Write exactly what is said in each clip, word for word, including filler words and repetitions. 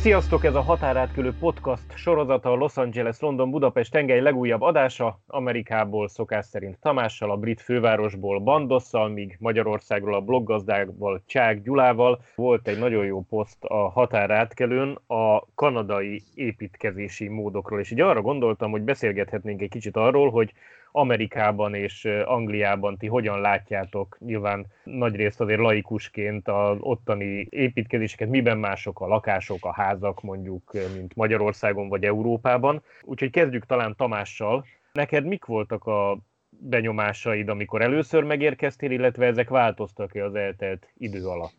Sziasztok, ez a Határátkelő podcast sorozata, a Los Angeles-London-Budapest-tengely legújabb adása. Amerikából szokás szerint Tamással, a brit fővárosból Bandosszal, míg Magyarországról a bloggazdával, Csák Gyulával. Volt egy nagyon jó poszt a Határátkelőn a kanadai építkezési módokról, és így arra gondoltam, hogy beszélgethetnénk egy kicsit arról, hogy Amerikában és Angliában ti hogyan látjátok, nyilván nagyrészt azért laikusként, az ottani építkezéseket, miben mások a lakások, a házak mondjuk, mint Magyarországon vagy Európában. Úgyhogy kezdjük talán Tamással. Neked mik voltak a benyomásaid, amikor először megérkeztél, illetve ezek változtak-e az eltelt idő alatt?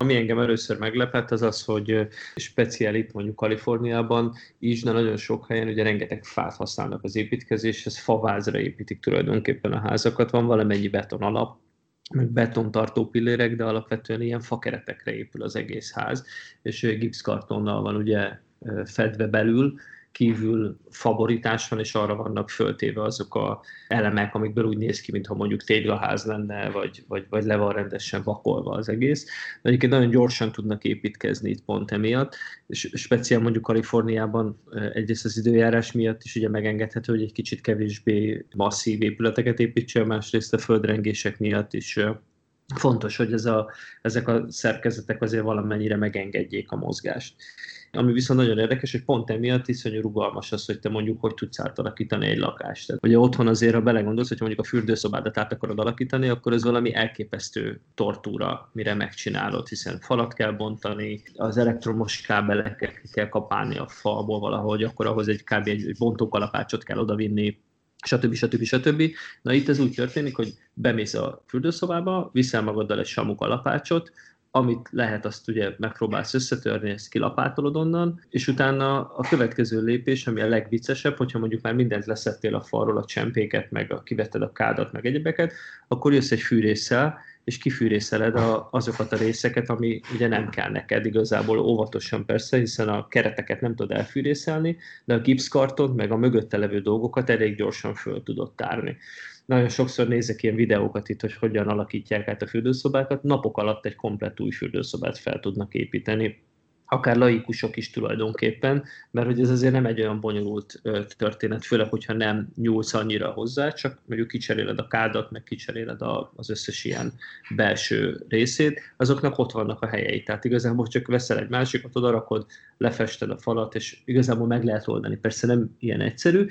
Ami engem először meglepett, az az, hogy speciál itt mondjuk Kaliforniában is, de nagyon sok helyen ugye rengeteg fát használnak az építkezéshez, favázra építik tulajdonképpen a házakat, van valamennyi beton alap, meg betontartó pillérek, de alapvetően ilyen fakeretekre épül az egész ház, és gipszkartonnal van ugye fedve belül, kívül faborítás van, és arra vannak föltéve azok a elemek, amikből úgy néz ki, mintha mondjuk téglaház lenne, vagy, vagy, vagy le van rendesen vakolva az egész. Egyébként nagyon gyorsan tudnak építkezni itt pont emiatt, és speciál mondjuk Kaliforniában egyrészt az időjárás miatt is ugye megengedhető, hogy egy kicsit kevésbé masszív épületeket építsen, másrészt a földrengések miatt is fontos, hogy ez a, ezek a szerkezetek azért valamennyire megengedjék a mozgást. Ami viszont nagyon érdekes, hogy pont emiatt iszonyú rugalmas az, hogy te mondjuk hogy tudsz átalakítani egy lakást. Tehát ugye otthon azért, ha belegondolsz, hogyha mondjuk a fürdőszobádat át akarod alakítani, akkor ez valami elképesztő tortúra, mire megcsinálod, hiszen falat kell bontani, az elektromos kábeleket ki kell kapálni a falból valahogy, akkor ahhoz egy kb. egy bontókalapácsot kell odavinni, stb. stb. stb. Na itt ez úgy történik, hogy bemész a fürdőszobába, viszel magaddal egy samukalapácsot, amit lehet, azt ugye megpróbálsz összetörni, ezt kilapátolod onnan, és utána a következő lépés, ami a legviccesebb, hogyha mondjuk már mindent leszettél a falról, a csempéket, meg a, kivetted a kádat, meg egyebeket, akkor jössz egy fűrésszel, és kifűrészeled a, azokat a részeket, ami ugye nem kell neked igazából, óvatosan persze, hiszen a kereteket nem tudod elfűrészelni, de a gipszkartont, meg a mögötte levő dolgokat elég gyorsan föl tudod tárni. Nagyon sokszor nézek ilyen videókat itt, hogy hogyan alakítják át a fürdőszobákat, napok alatt egy komplett új fürdőszobát fel tudnak építeni, akár laikusok is tulajdonképpen, mert hogy ez azért nem egy olyan bonyolult történet, főleg, hogyha nem nyúlsz annyira hozzá, csak mondjuk kicseréled a kádat, meg kicseréled a, az összes ilyen belső részét, azoknak ott vannak a helyei. Tehát igazából csak veszel egy másikat, odarakod, lefested a falat, és igazából meg lehet oldani. Persze nem ilyen egyszerű,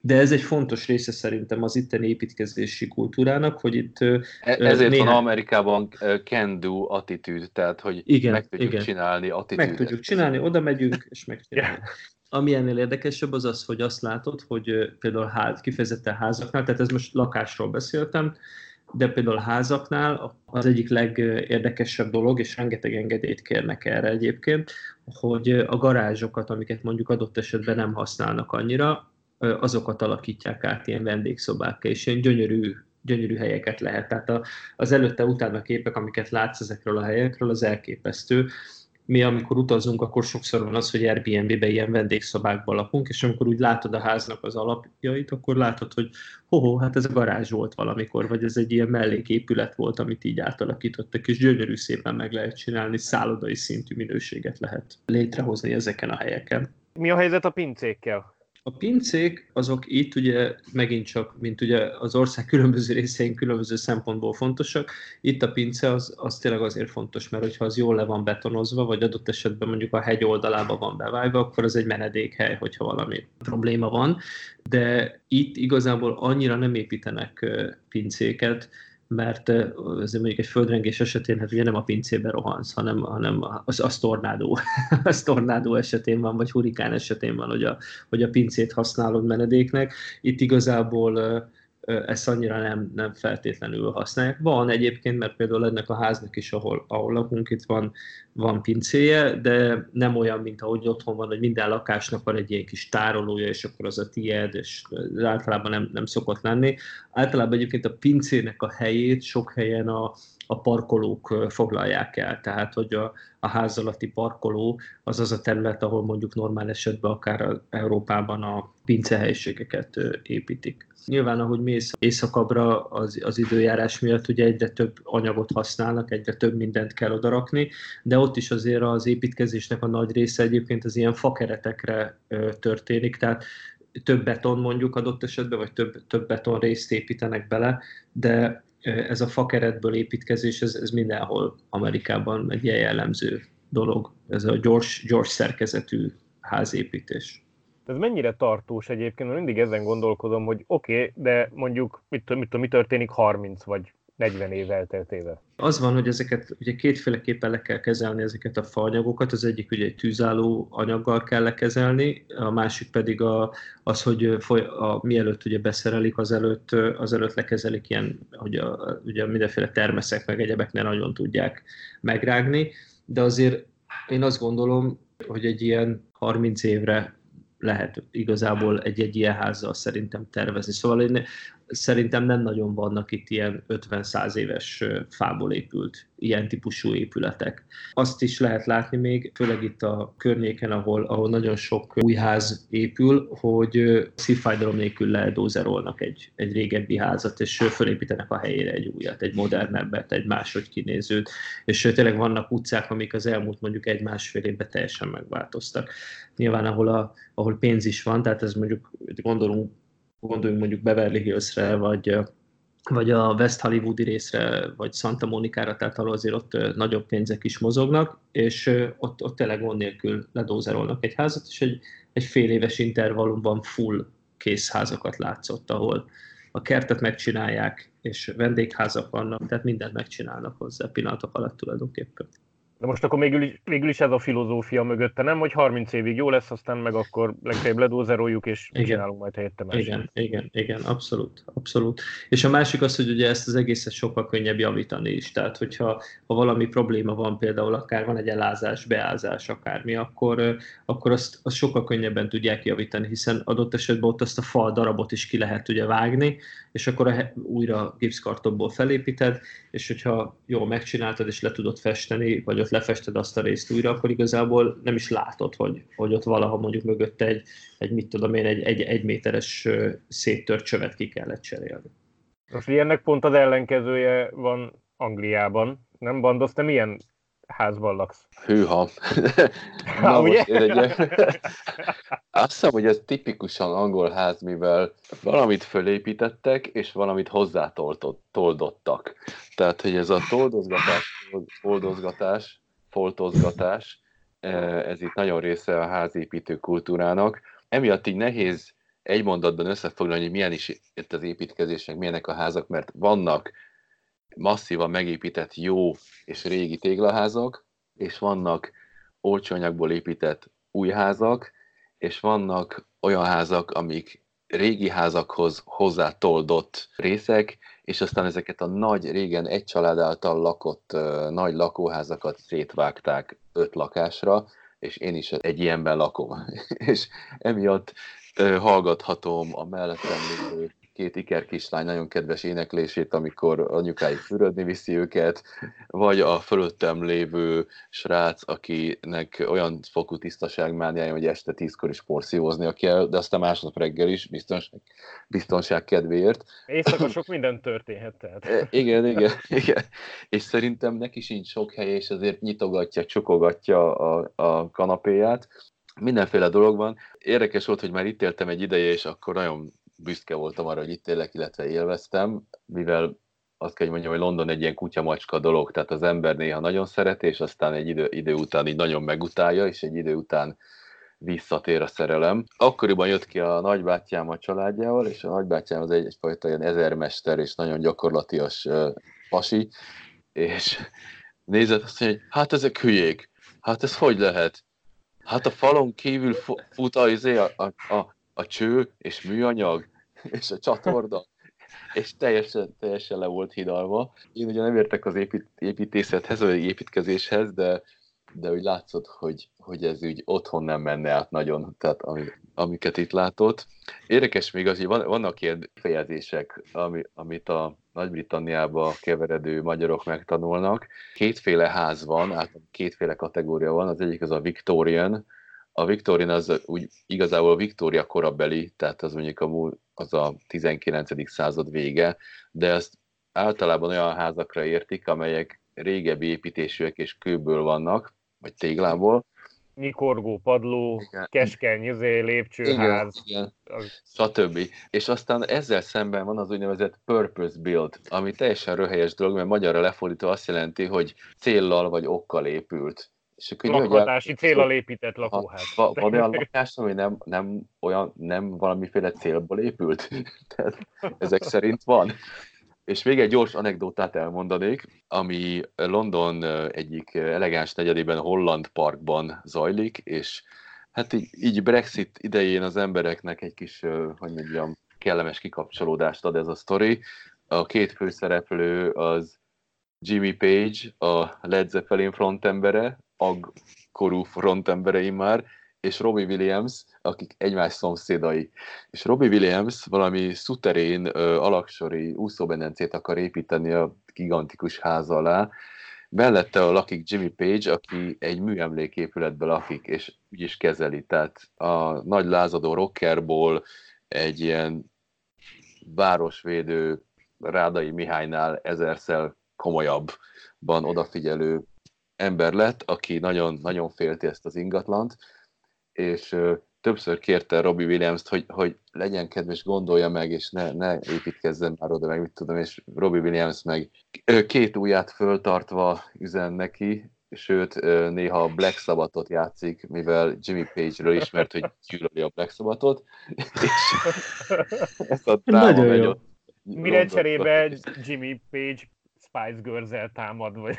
de ez egy fontos része szerintem az itteni építkezési kultúrának, hogy itt... Ezért néhány... van Amerikában can-do attitűd, tehát hogy igen, meg tudjuk igen. csinálni attitűdet. Meg tudjuk csinálni, oda megyünk, és megcsináljuk. Yeah. Ami ennél érdekesebb az az, hogy azt látod, hogy például ház, kifejezetten házaknál, tehát ez most lakásról beszéltem, de például házaknál az egyik legérdekesebb dolog, és rengeteg engedélyt kérnek erre egyébként, hogy a garázsokat, amiket mondjuk adott esetben nem használnak annyira, azokat alakítják át ilyen vendégszobákká, és ilyen gyönyörű, gyönyörű helyeket lehet. Tehát a, az előtte-utána képek, amiket látsz ezekről a helyekről, az elképesztő. Mi, amikor utazunk, akkor sokszor van az, hogy Airbnb-be ilyen vendégszobákban lakunk, és amikor úgy látod a háznak az alapjait, akkor látod, hogy hoho, hát ez a garázs volt valamikor, vagy ez egy ilyen melléképület volt, amit így átalakítottak, és gyönyörű szépen meg lehet csinálni, szállodai szintű minőséget lehet létrehozni ezeken a helyeken. Mi a helyzet a pincékkel? A pincék azok itt ugye megint csak, mint ugye az ország különböző részein különböző szempontból fontosak, itt a pince az, az tényleg azért fontos, mert hogyha az jól le van betonozva, vagy adott esetben mondjuk a hegy oldalába van bevájva, akkor az egy menedékhely, hogyha valami probléma van, de itt igazából annyira nem építenek pincéket, mert azért mondjuk egy földrengés esetén hát ugye nem a pincébe rohansz, hanem, hanem az, az tornádó. az tornádó esetén van, vagy hurikán esetén van, hogy a, hogy a pincét használod menedéknek. Itt igazából ezt annyira nem, nem feltétlenül használják. Van egyébként, mert például ennek a háznak is, ahol, ahol lakunk, itt van, van pincéje, de nem olyan, mint ahogy otthon van, hogy minden lakásnak van egy ilyen kis tárolója, és akkor az a tied, és általában nem, nem szokott lenni. Általában egyébként a pincének a helyét sok helyen a, a parkolók foglalják el, tehát hogy a, a ház alatti parkoló az az a terület, ahol mondjuk normál esetben akár Európában a pincehelyiségeket építik. Nyilván, ahogy mész éjszakabbra az, az időjárás miatt ugye egyre több anyagot használnak, egyre több mindent kell odarakni, de ott is azért az építkezésnek a nagy része egyébként az ilyen fakeretekre történik, tehát több beton mondjuk adott esetben, vagy több, több beton részt építenek bele, de ez a fakeretből építkezés, ez, ez mindenhol Amerikában egy ilyen jellemző dolog, ez a gyors, gyors szerkezetű házépítés. Ez mennyire tartós egyébként, mert mindig ezen gondolkodom, hogy oké, okay, de mondjuk mit tudom, mit tudom, mi történik harminc vagy negyven év elteltével? Az van, hogy ezeket ugye kétféleképpen le kell kezelni, ezeket a faanyagokat, az egyik ugye egy tűzálló anyaggal kell lekezelni, a másik pedig a, az, hogy foly, a, mielőtt ugye beszerelik, azelőtt, azelőtt lekezelik ilyen, hogy a, ugye mindenféle termeszek meg egyebek ne nagyon tudják megrágni, de azért én azt gondolom, hogy egy ilyen harminc évre lehet igazából egy-egy ilyen házzal szerintem tervezni. Szóval én, szerintem nem nagyon vannak itt ilyen ötven-száz éves fából épült, ilyen típusú épületek. Azt is lehet látni még, főleg itt a környéken, ahol, ahol nagyon sok új ház épül, hogy szívfájdalom nélkül leeldózerolnak egy, egy régebbi házat, és fölépítenek a helyére egy újat, egy modernebbet, egy máshogy kinézőt, és tényleg vannak utcák, amik az elmúlt mondjuk egy-másfél évben teljesen megváltoztak. Nyilván, ahol, a, ahol pénz is van, tehát ez mondjuk gondolunk, gondoljunk mondjuk Beverly Hillsre, vagy, vagy a West Hollywoodi részre, vagy Santa Monica-ra, tehát ahol azért ott nagyobb pénzek is mozognak, és ott, ott tényleg gond nélkül ledózerolnak egy házat, és egy, egy fél éves intervallumban full kész házakat látszott, ahol a kertet megcsinálják, és vendégházak vannak, tehát mindent megcsinálnak hozzá pillanatok alatt tulajdonképpen. De most akkor végül is, végül is ez a filozófia mögötte, nem? Hogy harminc évig jó lesz, aztán meg akkor legfeljebb ledózeroljuk, és igen, csinálunk majd helyette más. Igen, igen, igen, abszolút, abszolút. És a másik az, hogy ugye ezt az egészet sokkal könnyebb javítani is. Tehát, hogyha ha valami probléma van, például akár van egy elázás, beázás, akármi, akkor, akkor azt, azt sokkal könnyebben tudják javítani, hiszen adott esetben ott azt a fal darabot is ki lehet ugye vágni, és akkor a, újra gipszkartonból felépíted, és hogyha jól megcsináltad, és le tudod festeni, vagy lefested azt a részt újra, akkor igazából nem is látod, hogy, hogy ott valaha mondjuk mögötte egy, egy mit tudom én, egy, egy, egy méteres széttört csövet ki kellett cserélni. Most ilyennek pont az ellenkezője van Angliában, nem Bandos, te milyen házban laksz? Hűha! Na, ugye? Azt hiszem, hogy ez tipikusan angol ház, mivel valamit fölépítettek, és valamit hozzátoldottak. Tehát, hogy ez a toldozgatás, toldozgatás, foltozgatás, ez itt nagyon része a házépítő kultúrának. Emiatt így nehéz egy mondatban összefoglalni, hogy milyen is itt az építkezésnek, milyenek a házak, mert vannak masszívan megépített jó és régi téglaházak, és vannak olcsó anyagból épített új házak, és vannak olyan házak, amik régi házakhoz hozzátoldott részek, és aztán ezeket a nagy, régen egy család által lakott uh, nagy lakóházakat szétvágták öt lakásra, és én is egy ilyenben lakom. És emiatt uh, hallgathatom a mellettem lévő két ikerkislány nagyon kedves éneklését, amikor anyukájuk fürödni viszi őket, vagy a fölöttem lévő srác, akinek olyan fokú tisztaságmániája, hogy este tízkor is porszívóznia kell, de aztán másnap reggel is, biztonság, biztonság kedvéért. Éjszaka sok minden történhet, tehát. Igen, igen, igen. És szerintem neki sincs sok helye, és azért nyitogatja, csukogatja a, a kanapéját. Mindenféle dolog van. Érdekes volt, hogy már itt éltem egy ideje, és akkor nagyon büszke voltam arra, hogy itt élek, illetve élveztem, mivel azt kell, hogy mondjam, hogy London egy ilyen kutya-macska dolog, tehát az ember néha nagyon szereti, és aztán egy idő, idő után így nagyon megutálja, és egy idő után visszatér a szerelem. Akkoriban jött ki a nagybátyám a családjával, és a nagybátyám az egy, egyfajta ilyen ezermester, és nagyon gyakorlatias uh, pasi, és nézett azt mondja, hogy hát ezek hülyék, hát ez hogy lehet? Hát a falon kívül fut a, a, a a cső, és műanyag, és a csatorna, és teljesen, teljesen le volt hidalva. Én ugye nem értek az épít, építészethez, vagy építkezéshez, de, de úgy látszott, hogy, hogy ez úgy otthon nem menne át nagyon, tehát ami, amiket itt látott. Érdekes még az, hogy van, vannak ilyen fejezések, ami, amit a Nagy-Britanniába keveredő magyarok megtanulnak. Kétféle ház van, általában kétféle kategória van, az egyik az a Victorian, a Victorin az úgy igazából Victoria korabeli, tehát az mondjuk a múl, az a tizenkilencedik század vége, de ezt általában olyan házakra értik, amelyek régebbi építésűek és kőből vannak, vagy téglából. Nyikorgó padló, igen. Keskeny izé, lépcsőház, igen, igen. Az... stb. És aztán ezzel szemben van az úgynevezett purpose build, ami teljesen röhelyes dolog, mert magyarra lefordítva azt jelenti, hogy céllal vagy okkal épült. Lakhatási céllal épített lakóház. Van, van olyan lakás, ami nem, nem, olyan, nem valamiféle célból épült? Tehát ezek szerint van. És még egy gyors anekdotát elmondanék, ami London egyik elegáns negyedében, Holland Parkban zajlik, és hát így, így Brexit idején az embereknek egy kis, hogy mondjam, kellemes kikapcsolódást ad ez a sztori. A két főszereplő az Jimmy Page, a Led Zeppelin frontembere, akkorú frontembereim már, és Robbie Williams, akik egymás szomszédai. És Robbie Williams valami szuterén, alaksori úszómedencét akar építeni a gigantikus ház alá. Mellette lakik Jimmy Page, aki egy műemléképületben lakik, és úgy is kezeli. Tehát a nagy lázadó rockerból egy ilyen városvédő Rádai Mihálynál ezerszel komolyabban odafigyelő ember lett, aki nagyon, nagyon félti ezt az ingatlant, és többször kérte Robbie Williams-t, hogy, hogy legyen kedves, gondolja meg, és ne, ne építkezzen már oda, meg mit tudom, és Robbie Williams meg két ujját föltartva üzen neki, sőt, néha Black Sabbathot játszik, mivel Jimmy Page-ről ismert, hogy gyűlöli a Black Sabbathot, és ezt a dráma megy. Mire cserébe Jimmy Page Spice Girls-el támad, vagy...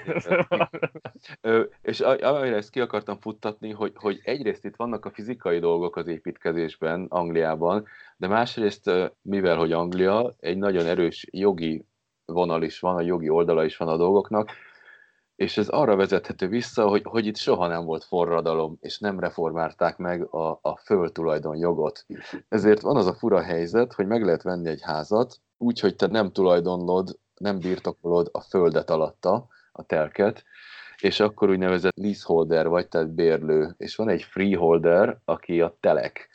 Ö, és amire ezt ki akartam futtatni, hogy, hogy egyrészt itt vannak a fizikai dolgok az építkezésben, Angliában, de másrészt, mivel hogy Anglia, egy nagyon erős jogi vonal is van, a jogi oldala is van a dolgoknak, és ez arra vezethető vissza, hogy, hogy itt soha nem volt forradalom, és nem reformálták meg a, a földtulajdonjogot. Ezért van az a fura helyzet, hogy meg lehet venni egy házat, úgyhogy te nem tulajdonlod, nem birtokolod a földet alatta, a telket, és akkor úgynevezett leaseholder vagy, tehát bérlő, és van egy freeholder, aki a telek,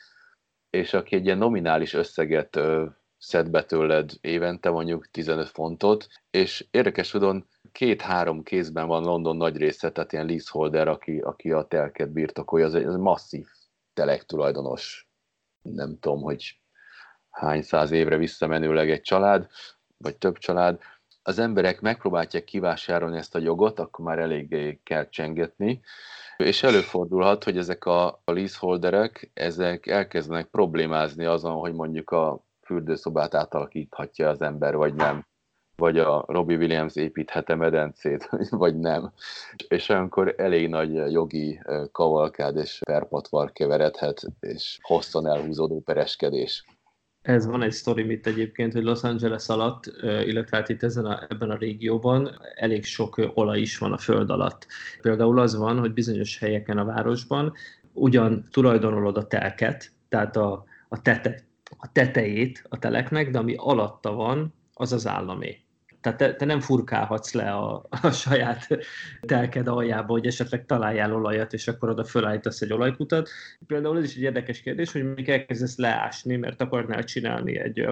és aki egy ilyen nominális összeget ö, szed be tőled évente, mondjuk tizenöt fontot, és érdekes módon két-három kézben van London nagy része, tehát ilyen leaseholder, aki, aki a telket birtokolja, az egy, az egy masszív telek tulajdonos, nem tudom, hogy hány száz évre visszamenőleg egy család, vagy több család. Az emberek megpróbálják kivásárolni ezt a jogot, akkor már eléggé kell csengetni, és előfordulhat, hogy ezek a leaseholderek, ezek elkezdenek problémázni azon, hogy mondjuk a fürdőszobát átalakíthatja az ember, vagy nem, vagy a Robbie Williams építhet-e medencét, vagy nem. És olyankor elég nagy jogi kavalkád és perpatvar keveredhet, és hosszan elhúzódó pereskedés. Ez van egy sztorim itt egyébként, hogy Los Angeles alatt, illetve hát itt ezen a, ebben a régióban elég sok olaj is van a föld alatt. Például az van, hogy bizonyos helyeken a városban ugyan tulajdonolod a telket, tehát a, a, tete, a tetejét a teleknek, de ami alatta van, az az államé. Tehát te, te nem furkálhatsz le a, a saját telked aljába, hogy esetleg találjál olajat, és akkor oda fölállítasz egy olajkutat. Például ez is egy érdekes kérdés, hogy mikor elkezdesz leásni, mert akarnál csinálni egy,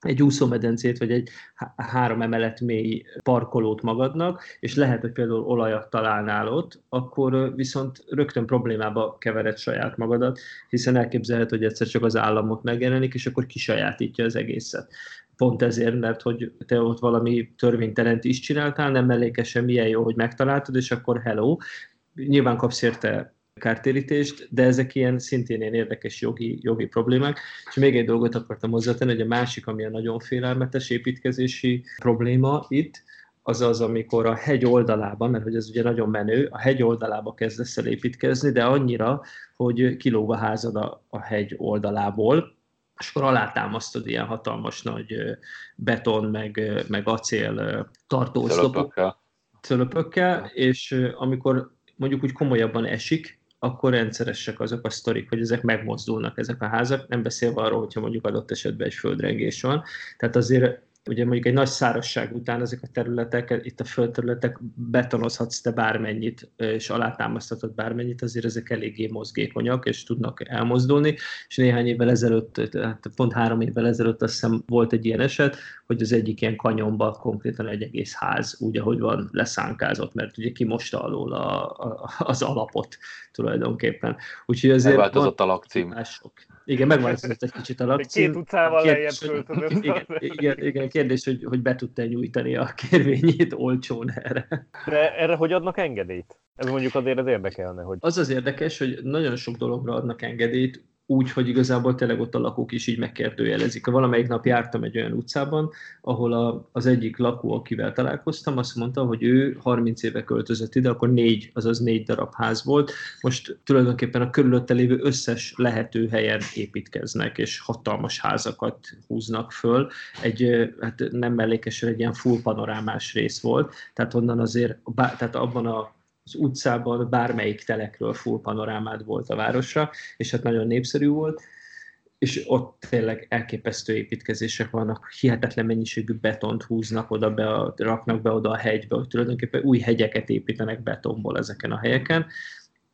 egy úszómedencét, vagy egy három emelet mély parkolót magadnak, és lehet, hogy például olajat találnál ott, akkor viszont rögtön problémába kevered saját magadat, hiszen elképzelhet, hogy egyszer csak az államot megjelenik, és akkor kisajátítja az egészet. Pont ezért, mert hogy te ott valami törvénytelent is csináltál, nem mellékesen, milyen jó, hogy megtaláltad, és akkor hello. Nyilván kapsz érte kártérítést, de ezek ilyen szintén ilyen érdekes jogi, jogi problémák. És még egy dolgot akartam hozzátenni, hogy a másik, ami a nagyon félelmetes építkezési probléma itt, az az, amikor a hegy oldalában, mert hogy ez ugye nagyon menő, a hegy oldalába kezdesz el építkezni, de annyira, hogy kilóg a házad a, a hegy oldalából, és akkor alátámasztod ilyen hatalmas nagy beton, meg, meg acél tartóoszlopokkal, cölöpökkel, és amikor mondjuk úgy komolyabban esik, akkor rendszeresek azok a sztorik, hogy ezek megmozdulnak, ezek a házak, nem beszélve arról, hogyha mondjuk adott esetben egy földrengés van. Tehát azért Ugye mondjuk egy nagy szárazság után ezek a területek, itt a földterületek, betonozhatsz te bármennyit, és alátámaszthatod bármennyit, azért ezek eléggé mozgékonyak, és tudnak elmozdulni. És néhány évvel ezelőtt, hát pont három évvel ezelőtt azt hiszem volt egy ilyen eset, hogy az egyik ilyen kanyonban konkrétan egy egész ház, úgy ahogy van, leszánkázott, mert ugye kimosta alól a, a, az alapot tulajdonképpen. Úgyhogy azért megváltozott a lakcím. Igen, megváltozott egy kicsit a lakcím. Két utcával lejjebb föltözött. Igen, igen, igen, kérdés, hogy, hogy be tudtál nyújtani a kérvényét olcsón erre. De erre hogy adnak engedélyt? Ez mondjuk azért az érdekelne, hogy... Az az érdekes, hogy nagyon sok dologra adnak engedélyt, úgy, hogy igazából tényleg ott a lakók is így megkérdőjelezik. Valamelyik nap jártam egy olyan utcában, ahol a, az egyik lakó, akivel találkoztam, azt mondta, hogy ő harminc éve költözött ide, akkor négy, azaz négy darab ház volt. Most tulajdonképpen a körülötte lévő összes lehető helyen építkeznek, és hatalmas házakat húznak föl. Egy, hát nem mellékesen egy ilyen full panorámás rész volt, tehát onnan azért, bár, tehát abban a az utcában bármelyik telekről full panorámát volt a városra, és hát nagyon népszerű volt, és ott tényleg elképesztő építkezések vannak, hihetetlen mennyiségű betont húznak oda be, raknak be oda a hegybe, hogy tulajdonképpen új hegyeket építenek betonból ezeken a helyeken.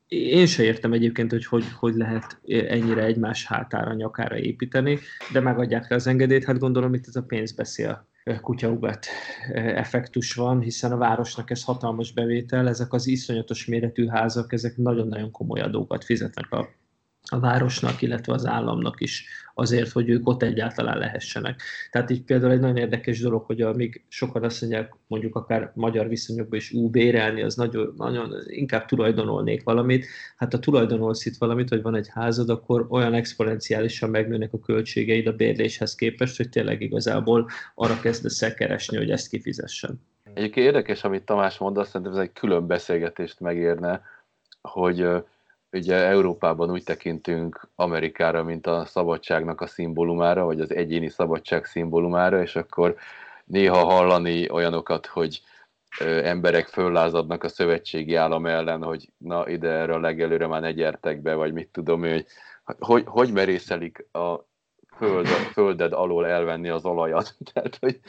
Én se értem egyébként, hogy, hogy hogy lehet ennyire egymás hátára, nyakára építeni, de megadják le az engedélyt, hát gondolom itt ez a pénz beszél. Kutyaugat effektus van, hiszen a városnak ez hatalmas bevétel, ezek az iszonyatos méretű házak, ezek nagyon-nagyon komoly adókat fizetnek a, a városnak, illetve az államnak is azért, hogy ők ott egyáltalán lehessenek. Tehát így például egy nagyon érdekes dolog, hogy amíg sokan azt mondják, mondjuk akár magyar viszonyokban is ú bérelni, az nagyon, nagyon inkább tulajdonolnék valamit. Hát ha tulajdonolsz itt valamit, hogy van egy házad, akkor olyan exponenciálisan megnőnek a költségeid a bérléshez képest, hogy tényleg igazából arra kezdesz el keresni, hogy ezt kifizessen. Egyébként érdekes, amit Tamás mondta, szerintem ez egy külön beszélgetést megérne, hogy... Ugye Európában úgy tekintünk Amerikára, mint a szabadságnak a szimbólumára, vagy az egyéni szabadság szimbólumára, és akkor néha hallani olyanokat, hogy emberek föllázadnak a szövetségi állam ellen, hogy na ide erre a legelőre már ne gyertek be, vagy mit tudom, hogy hogy, hogy merészelik a föld, földed alól elvenni az olajat. Tehát, hogy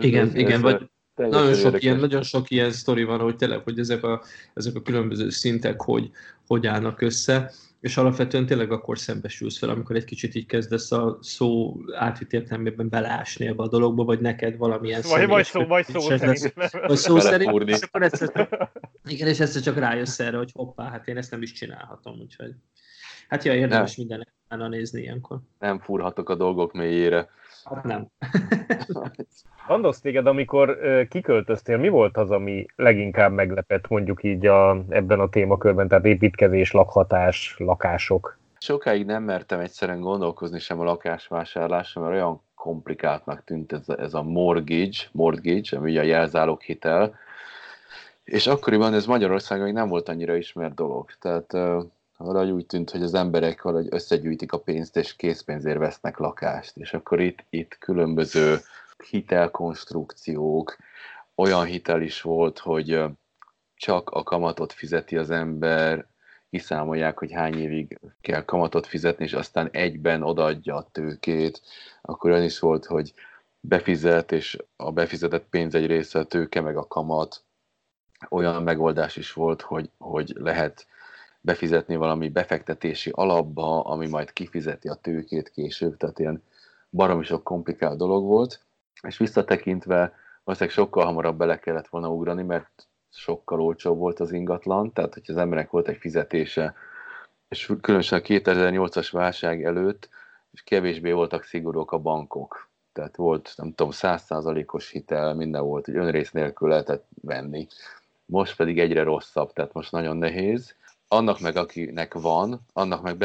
igen, ez, igen, ez vagy... Nagyon sok, ilyen, nagyon sok ilyen sztori van, hogy tényleg, hogy ezek a, ezek a különböző szintek hogy, hogy állnak össze, és alapvetően tényleg akkor szembesülsz fel, amikor egy kicsit így kezdesz a szó átvitt értelmében beleásni ebbe a dologba, vagy neked valamilyen személyes... Vagy szó, vagy szó szerint. Vagy szó szerint, és akkor egyszer, igen, és egyszer csak rájössz erre, hogy hoppá, hát én ezt nem is csinálhatom, úgyhogy... Hát ja, érdemes mindennek utána nézni ilyenkor. Nem fúrhatok a dolgok mélyére. Hát nem. Andoszt téged, amikor kiköltöztél, mi volt az, ami leginkább meglepett mondjuk így a, ebben a témakörben, tehát építkezés, lakhatás, lakások? Sokáig nem mertem egyszerűen gondolkozni sem a lakásvásárlásra, mert olyan komplikáltnak tűnt ez a, ez a mortgage, mortgage, ami ugye a jelzáloghitel, és akkoriban ez Magyarországon nem volt annyira ismert dolog, tehát... Valahogy úgy tűnt, hogy az emberek valahogy összegyűjtik a pénzt, és készpénzért vesznek lakást. És akkor itt, itt különböző hitelkonstrukciók, olyan hitel is volt, hogy csak a kamatot fizeti az ember, kiszámolják, hogy hány évig kell kamatot fizetni, és aztán egyben odaadja a tőkét. Akkor olyan is volt, hogy befizet, és a befizetett pénz egy része a tőke, meg a kamat. Olyan megoldás is volt, hogy, hogy lehet... befizetni valami befektetési alapba, ami majd kifizeti a tőkét később, tehát ilyen baromi sok komplikált dolog volt, és visszatekintve valószínűleg sokkal hamarabb bele kellett volna ugrani, mert sokkal olcsóbb volt az ingatlan, tehát hogyha az emberek volt egy fizetése, és különösen a kétezer-nyolcas válság előtt és kevésbé voltak szigorúk a bankok, tehát volt, nem tudom, száz százalékos hitel, minden volt, hogy önrész nélkül lehetett venni. Most pedig egyre rosszabb, tehát most nagyon nehéz. Annak meg, akinek van, annak meg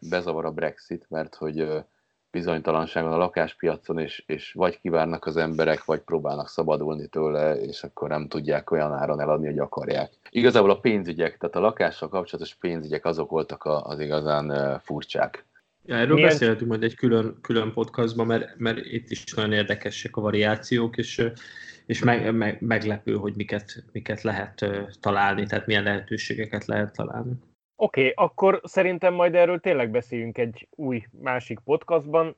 bezavar a Brexit, mert hogy bizonytalanság van a lakáspiacon, és, és vagy kivárnak az emberek, vagy próbálnak szabadulni tőle, és akkor nem tudják olyan áron eladni, hogy akarják. Igazából a pénzügyek, tehát a lakással kapcsolatos pénzügyek azok voltak az igazán furcsák. Ja, erről Milyen... beszélhetünk majd egy külön, külön podcastban, mert, mert itt is nagyon érdekesek a variációk, és, és meg, meg, meglepő, hogy miket, miket lehet találni, tehát milyen lehetőségeket lehet találni. Oké, okay, akkor szerintem majd erről tényleg beszéljünk egy új másik podcastban.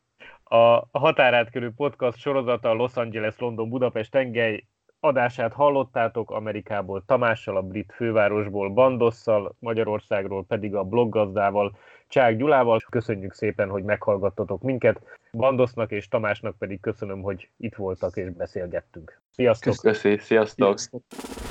A Határátkelő podcast sorozata Los Angeles-London-Budapest-tengely adását hallottátok. Amerikából Tamással, a brit fővárosból Bandosszal, Magyarországról pedig a bloggazdával, Csák Gyulával. Köszönjük szépen, hogy meghallgattatok minket. Bandosznak és Tamásnak pedig köszönöm, hogy itt voltak és beszélgettünk. Sziasztok! Köszönöm, sziasztok!